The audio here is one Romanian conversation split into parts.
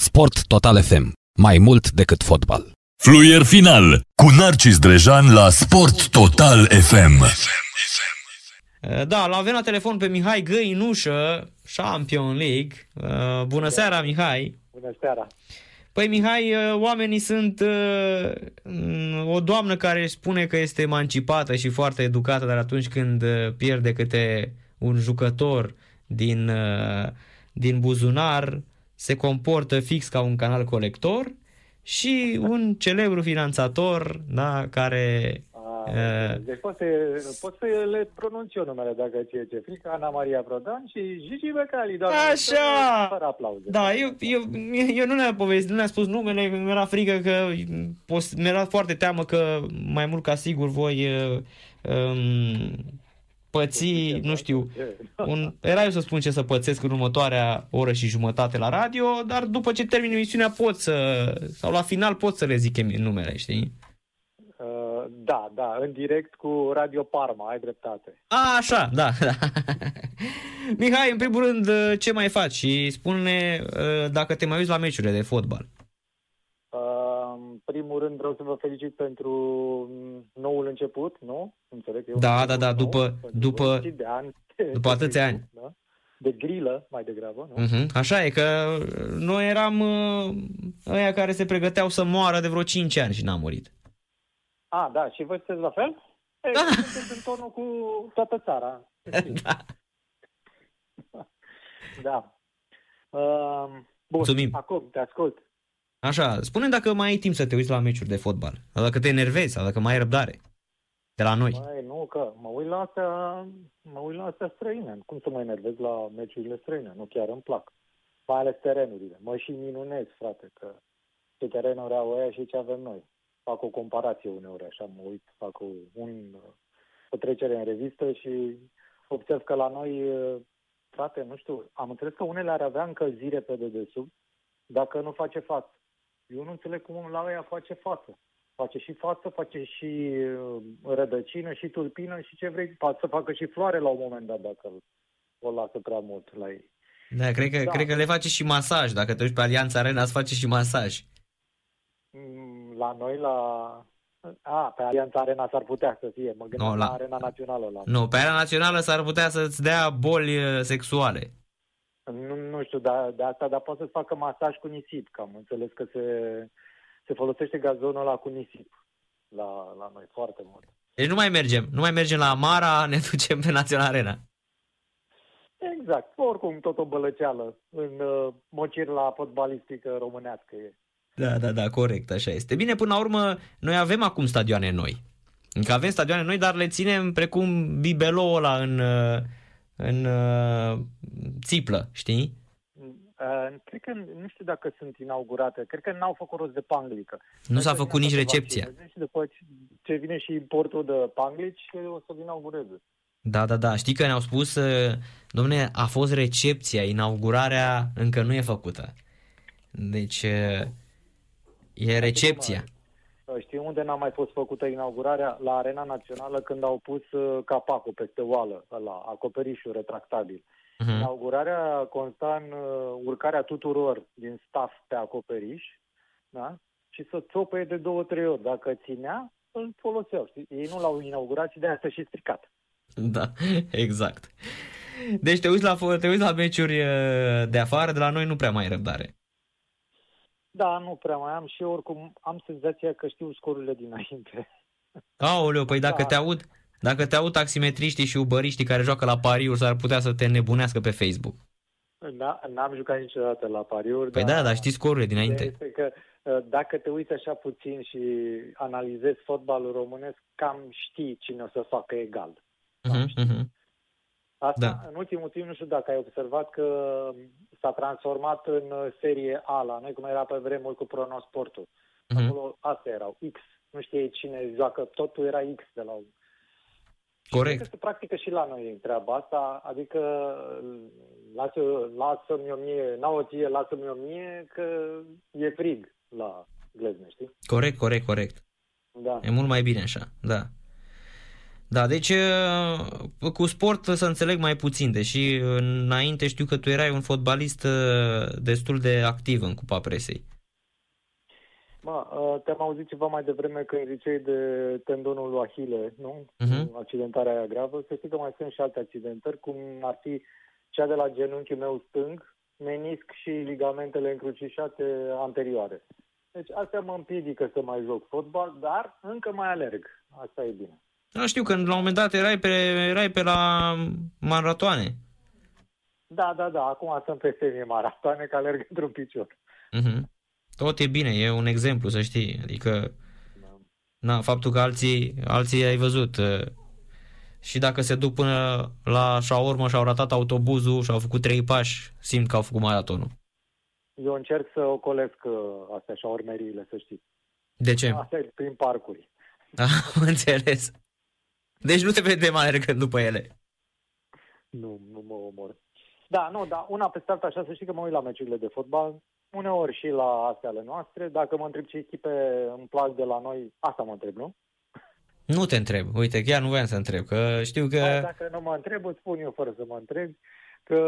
Sport Total FM. Mai mult decât fotbal. Fluier final cu Narcis Drejan la Sport Total FM. Da, l-am venit la telefon pe Mihai Găinușă, Champions League. Bună seara, Mihai! Bună seara! Păi, Mihai, oamenii sunt... O doamnă care spune că este emancipată și foarte educată, dar atunci când pierde câte un jucător din buzunar, se comportă fix ca un canal colector, și un celebru finanțator, da, care... Deci pot să le pronunț eu numele, dacă ți-e frică, Ana Maria Prodan și Gigi Becali, doamne, așa! Fără aplauze. Da, eu nu le-am povestit, nu le-am spus numele, mi-era frică că... Mi-era foarte teamă că, mai mult ca sigur, voi păți, nu știu, era eu să spun ce să pățesc în următoarea oră și jumătate la radio, dar după ce termin emisiunea sau la final pot să le zic numele, știi? Da, în direct cu Radio Parma, ai dreptate. A, așa, da. Mihai, în primul rând, ce mai faci? Și spune-ne dacă te mai uiți la meciurile de fotbal. În primul rând vreau să vă felicit pentru noul început, nu? Înțeleg că da, după atâția ani. Da? De grilă, mai degrabă, nu? Uh-huh. Așa e, că noi eram ăia care se pregăteau să moară de vreo 5 ani și n-am murit. Ah, da, și voi sunteți la fel? Da. Sunteți în turnul cu toată țara. Da. Da. Bun, mulțumim. Acum te ascult. Așa, spune dacă mai ai timp să te uiți la meciuri de fotbal, sau dacă te enervezi, sau dacă mai ai răbdare de la noi. Băi, nu, că mă uit la astea străine. Cum să mă enervez la meciurile străine? Nu, chiar îmi plac. Mai ales terenurile. Mă și minunez, frate, că ce terenuri au ăia și ce avem noi. Fac o comparație uneori, așa mă uit, fac o trecere în revistă și observ că la noi, frate, nu știu, am înțeles că unele ar avea încălzire pe dedesubt dacă nu face față. Eu nu înțeleg cum la ăia face față. Face și rădăcină, și tulpină, și ce vrei, să facă și floare la un moment dat dacă o lasă prea mult la ei. Da, cred că le face și masaj. Dacă te uiți pe Allianz Arena, îți face și masaj. La noi, pe Allianz Arena s-ar putea să fie, mă gândesc la Arena Națională. Nu, pe Arena Națională s-ar putea să-ți dea boli sexuale. Nu știu, dar poate să-ți facă masaj cu nisip, că am înțeles că se folosește gazonul ăla cu nisip la noi foarte mult. Deci nu mai mergem la Amara, ne ducem pe Național Arena. Exact, oricum tot o bălăceală în mociri la fotbalistică românească e. Da, corect, așa este. Bine, până la urmă, noi avem acum stadioane noi. Încă avem stadioane noi, dar le ținem precum bibeloul ăla în țiplă, știi? Cred că, nu știu dacă sunt inaugurate, cred că n-au făcut rost de panglică. Nu s-a făcut nici recepția. Și după ce vine și importul de panglici, o să-l inaugureze. Da, știi că ne-au spus, dom'le, a fost recepția, inaugurarea încă nu e făcută. Deci... E recepția. Știu unde n-a mai fost făcută inaugurarea? La Arena Națională, când au pus capacul peste oală, la acoperișul retractabil. Uh-huh. Inaugurarea consta în urcarea tuturor din staff pe acoperiș, da? Și să țopăie de 2-3 ori. Dacă ținea, îl foloseau. Ei nu l-au inaugurat și de aia s-a și stricat. Da, exact. Deci te uiți la meciuri de afară, de la noi nu prea mai ai răbdare. Da, nu prea mai am și oricum am senzația că știu scorurile dinainte. Aoleu, păi dacă te aud taximetriștii și ubăriștii care joacă la pariuri, s-ar putea să te nebunească pe Facebook. Da, n-am jucat niciodată la pariuri. Păi dar știi scorurile dinainte. Este că dacă te uiți așa puțin și analizezi fotbalul românesc, cam știi cine o să facă egal. Asta, da. În ultimul timp, nu știu dacă ai observat că s-a transformat în serie A la noi, cum era pe vremuri cu Prono Sportul. Uh-huh. Acolo, astea erau, X. Nu știai cine joacă, totul era X de la 1. Corect. Cred că se practică și la noi treaba asta, adică lasă-mi 1000, n-au ție, lasă-mi 1000, că e frig la glezne, știi? Corect. Da. E mult mai bine așa, da. Da, deci cu sport să înțeleg mai puțin, deși înainte știu că tu erai un fotbalist destul de activ în Cupa Presei. Te-am auzit ceva mai devreme când ziceai de tendonul lui Ahile, nu? Accidentarea aia gravă. Să știi că mai sunt și alte accidentări, cum ar fi cea de la genunchiul meu stâng, menisc și ligamentele încrucișate anterioare. Deci astea mă împiedică să mai joc fotbal, dar încă mai alerg. Asta e bine. Da, știu că la un moment dat erai pe la maratoane. Da. Acum sunt pe semi-maratoane, că alerg într-un picior. Tot e bine, e un exemplu, să știi. Adică, na, faptul că alții ai văzut. Și dacă se duc până la șaormă, și-au ratat autobuzul, și-au făcut 3 pași, simt că au făcut maratonul. Eu încerc să ocolesc astea șaormeriile, să știi. De ce? Astea prin parcuri. Am înțeles. Deci nu te vedem alergând după ele. Nu mă omor. Da, una peste alta, așa, să știi că mă uit la meciurile de fotbal, uneori și la astea ale noastre. Dacă mă întreb ce echipe îmi plac de la noi, asta mă întreb, nu? Nu te întreb. Uite, chiar nu voiam să întreb, că știu că... Dacă nu mă întreb, îți spun eu fără să mă întreb, că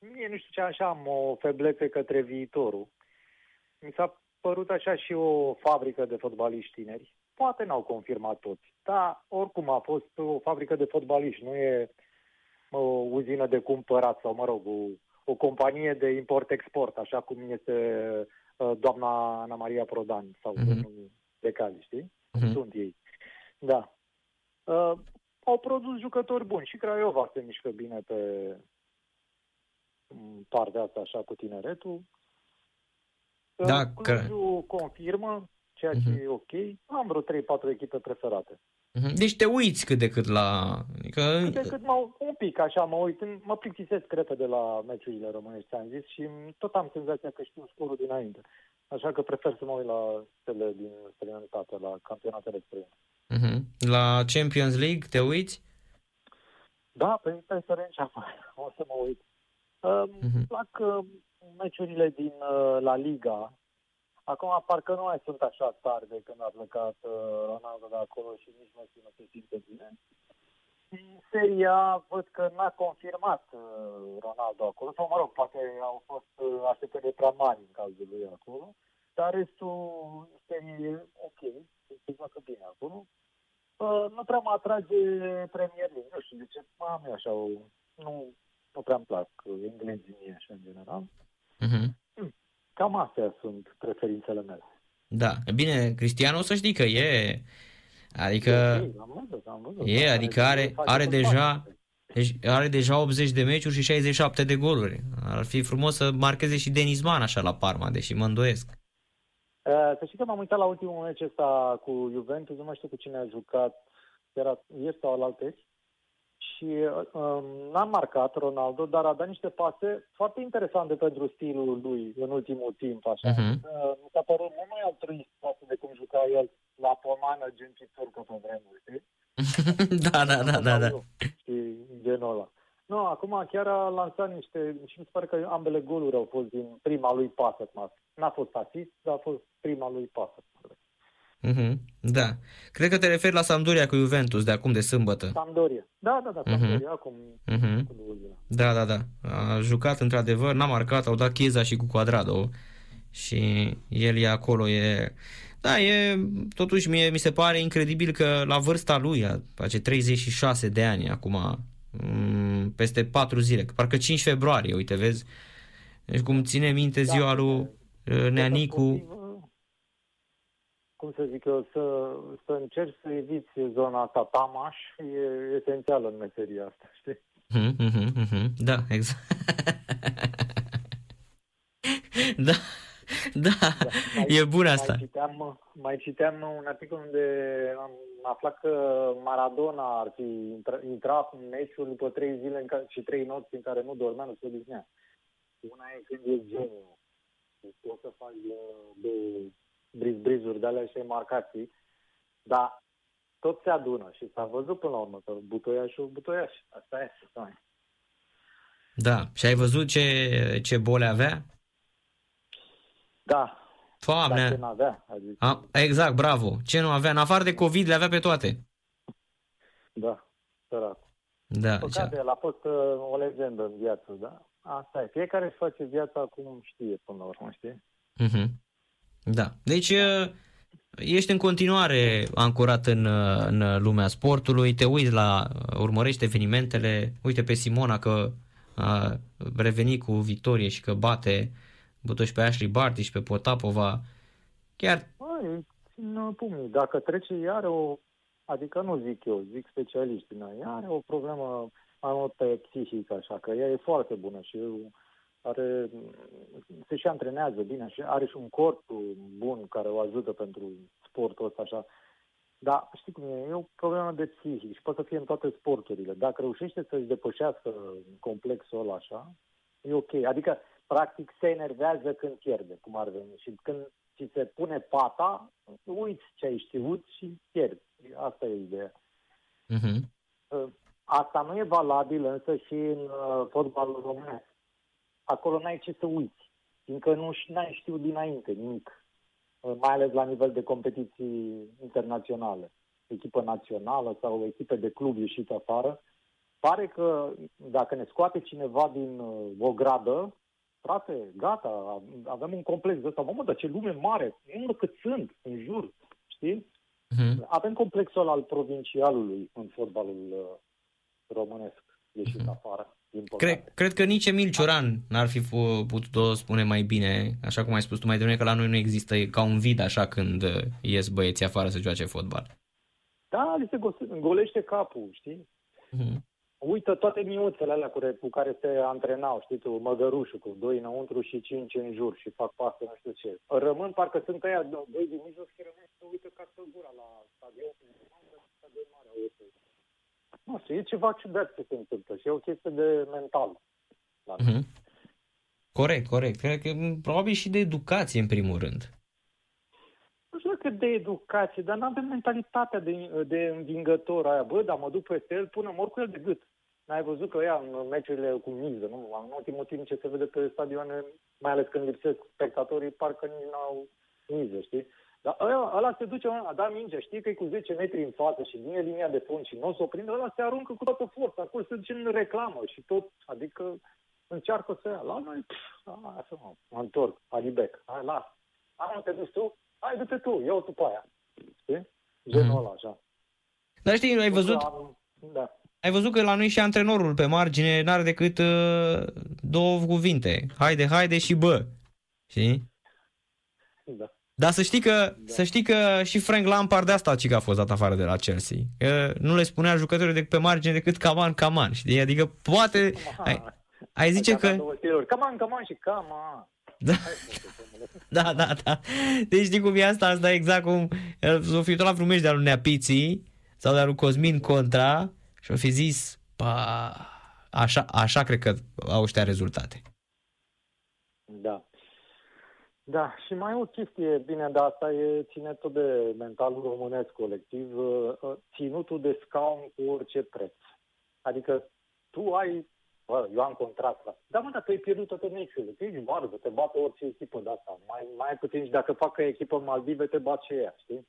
mie, nu știu ce, așa am o feblețe către viitorul. Mi s-a părut așa și o fabrică de fotbaliști tineri. Poate n-au confirmat toți, dar oricum a fost o fabrică de fotbaliști, nu e o uzină de cumpărat sau, mă rog, o companie de import-export, așa cum este doamna Ana Maria Prodan sau domnul Becali, știi? Sunt ei. Da. Au produs jucători buni și Craiova se mișcă bine pe partea asta, așa, cu tineretul. Da, Clujul confirmă, ceea ce e ok. Am vreo 3-4 echipe preferate. Deci te uiți cât de cât la... Adică... Cât de cât un pic așa mă uit, mă plictisesc repede la meciurile românești, am zis, și tot am senzația că știu scorul dinainte. Așa că prefer să mă uit la cele din străinătate, la campionatele străine. La Champions League te uiți? Da, pe Sărenceama o să mă uit. Îmi plac meciurile din La Liga. Acum parcă nu mai sunt așa tari de când a plecat Ronaldo de acolo și nici Messi nu se simte bine. În seria văd că n-a confirmat Ronaldo acolo, sau mă rog, poate au fost așteptări prea mari în cazul lui acolo, dar restul seriei e ok, se joacă bine acolo. Nu prea mă atrage Premier League, nu știu de ce, am eu așa, nu prea-mi plac englezii mie așa în general. Cam astea sunt preferințele mele. Da, bine, Cristiano, să știi că e... Adică e, adică are deja 80 de meciuri și 67 de goluri. Ar fi frumos să marcheze și Denis Man așa la Parma, deși mă îndoiesc. Să știi că m-am uitat la ultimul meci ăsta cu Juventus, nu mai știu cu cine a jucat, era ieri sau alaltăieri. Și n-a marcat Ronaldo, dar a dat niște pase foarte interesante pentru stilul lui în ultimul timp, așa. Mi s-a părut mult mai altruist față de cum juca el la pomană, gen Pițurcă pe vremuri, știi? Da. Știi, genul ăla. Nu, acum chiar a lansat niște, și mi se pare că ambele goluri au fost din prima lui pasă. N-a fost asist, dar a fost prima lui pasă. Da. Cred că te referi la Sampdoria cu Juventus de acum de sâmbătă. Sampdoria. Da, Sampdoria acum. Cu da. A jucat într-adevăr, n-a marcat, au dat Chiesa și cu Cuadrado. Și el e acolo, e... Da, e... Totuși mi se pare incredibil că la vârsta lui, face 36 de ani acum, peste 4 zile, parcă 5 februarie, uite, vezi? Deci cum ține minte ziua lui Neanicu... Cum să zic eu, să încerci să eviți zona asta tamaș, e esențială în meseria asta, știi? Da, exact. Da, e bun asta. Mai citeam un articol unde am aflat că Maradona ar fi intrat în meciul după 3 zile și 3 nopți în care nu dormea, nu se odihnea. Una e când e geniu. Poți să faci de brizuri de alea și marcații, dar tot se adună și s-a văzut până la urmă că butoiaș. Asta e. Da, și ai văzut ce boli avea? Da. Foamea. Ce nu avea, exact, bravo. Ce nu avea, în afară de COVID, le avea pe toate. Da, sărat. Da, păcate, el a fost o legendă în viață, da? Asta e. Fiecare își face viața cum știe, până la urmă, știi? Mm-hmm. Da. Deci, ești în continuare ancorat în lumea sportului, te uiți urmărești evenimentele, uite pe Simona că a revenit cu victorie și că bătă și pe Ashley Barty și pe Potapova. Chiar... nu, dacă trece, iar o... Adică nu zic eu, zic specialiștii. Ea are o problemă anume psihică, așa, că ea e foarte bună și se și antrenează bine și are și un corp bun care o ajută pentru sportul ăsta, așa. Dar știi cum e o problemă de psihic și poate să fie în toate sporturile. Dacă reușește să-și depășească complexul ăla, așa, e ok. Adică, practic, se enervează când pierde, cum ar veni. Și când ți se pune pata, uiți ce ai știut și pierzi. Asta e ideea. Uh-huh. Asta nu e valabil însă și în fotbalul românesc. Acolo n-ai ce să uiți, fiindcă nu n-ai știut dinainte nimic, mai ales la nivel de competiții internaționale, echipă națională sau echipe de club ieșit afară. Pare că dacă ne scoate cineva din o gradă, frate, gata, avem un complex de ăsta, mamă, dar ce lume mare, numai cât sunt în jur, știi? Uh-huh. Avem complexul ăla al provincialului în fotbalul românesc ieșit afară. Cred că nici Emil Cioran n-ar fi putut o spune mai bine, așa cum ai spus tu mai devreme, că la noi nu există ca un vid așa când ies băieții afară să joace fotbal. Da, li se golește capul, știi? Uh-huh. Uită toate miuțele alea cu care se antrenau, știi tu, măgărușul cu 2 înăuntru și 5 în jur și fac pase, nu știu ce. Rămân, parcă sunt aia 2 din mijloc și rămân să uită ca să gura la stadion. Nu știu, e ceva ciudat ce se întâmplă și e o chestie de mental. Mm-hmm. Corect. Cred că probabil și de educație, în primul rând. Nu știu că de educație, dar n-avem mentalitatea de învingător aia. Bă, dar mă duc peste el, mor cu el de gât. N-ai văzut că ea în meciurile cu miză, nu? În ultimul timp ce se vede pe stadioane, mai ales când lipsesc spectatorii, parcă nici n-au miză, știi? Dar ăla se duce, a dat mingea, știi că e cu 10 metri în față și vine linia de fund și nu o să o prinde, ăla se aruncă cu toată forța, acolo se duce în reclamă și tot, adică încearcă să ia. La noi, așa mă întorc, alibec, hai, las. Hai, te duci tu? Hai, du-te tu, ia-o tu pe aia. Știi? Genul ăla, așa. Dar știi, ai văzut? Da. Ai văzut că la noi și antrenorul pe margine n-are decât două cuvinte. Haide și bă. Știi? Da. Dar să știi că și Frank Lampard de asta a fost dat afară de la Chelsea. Că nu le spunea jucătorii decât pe margine decât caman, știi? Adică poate ai zice că caman și caman. Da. Da. Deci știi cum e asta e exact cum s-o fi uitat la vreun meci de-al lui Neapiții sau de-al lui Cosmin Contra și o fi zis, așa cred că au ăștia rezultate. Da. Da, și mai o chestie, bine, dar asta e ținetul de mentalul românesc colectiv, ținutul de scaun cu orice preț. Adică tu ai, eu am contract la... Dar mă, dacă ai pierdut toate meciurile, tu ești varză, te bate orice echipă de asta. Mai puțin și dacă facă echipă în Maldive, te bate ea, știi?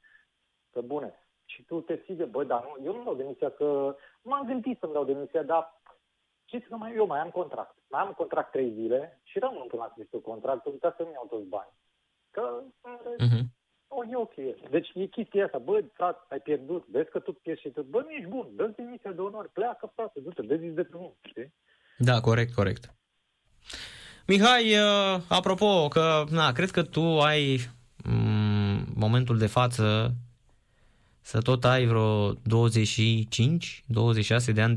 Că bune. Și tu te ții de, dar nu, eu nu dau demisia că... M-am gândit să-mi dau demisia, dar... Știți că eu mai am contract. Mai am contract 3 zile și rămân până la sfârșitul contractului, ca să-mi iau toți bani. Că e ok. Deci e chestia asta. Bă, frate, ai pierdut. Vezi că tu pierzi și tu. Bă, nu ești bun. Dă-ți demisia de onoare. Pleacă, frate. Du-te. Dezi de primul. Știi? Da, corect. Mihai, apropo, că cred că tu ai momentul de față să tot ai vreo 25-26 de ani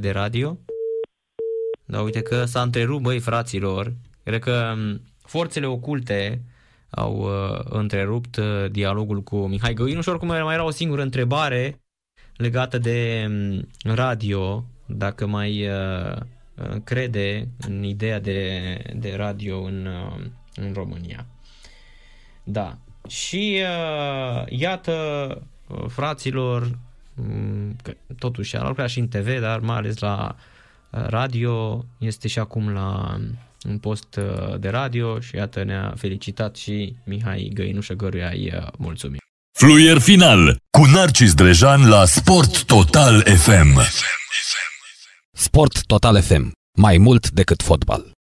de radio. Dar uite că s-a întrerupt, băi, fraților. Cred că forțele oculte au întrerupt dialogul cu Mihai Găinușă. Oricum mai era o singură întrebare legată de radio, dacă mai crede în ideea de radio în România. Da. Și iată, fraților, că totuși a lucrat și în TV, dar mai ales la radio, este și acum la un post de radio și iată ne-a felicitat și Mihai Găinușă, căruia îi mulțumim. Fluier final cu Narcis Drejan la Sport Total FM. Sport Total FM. Mai mult decât fotbal.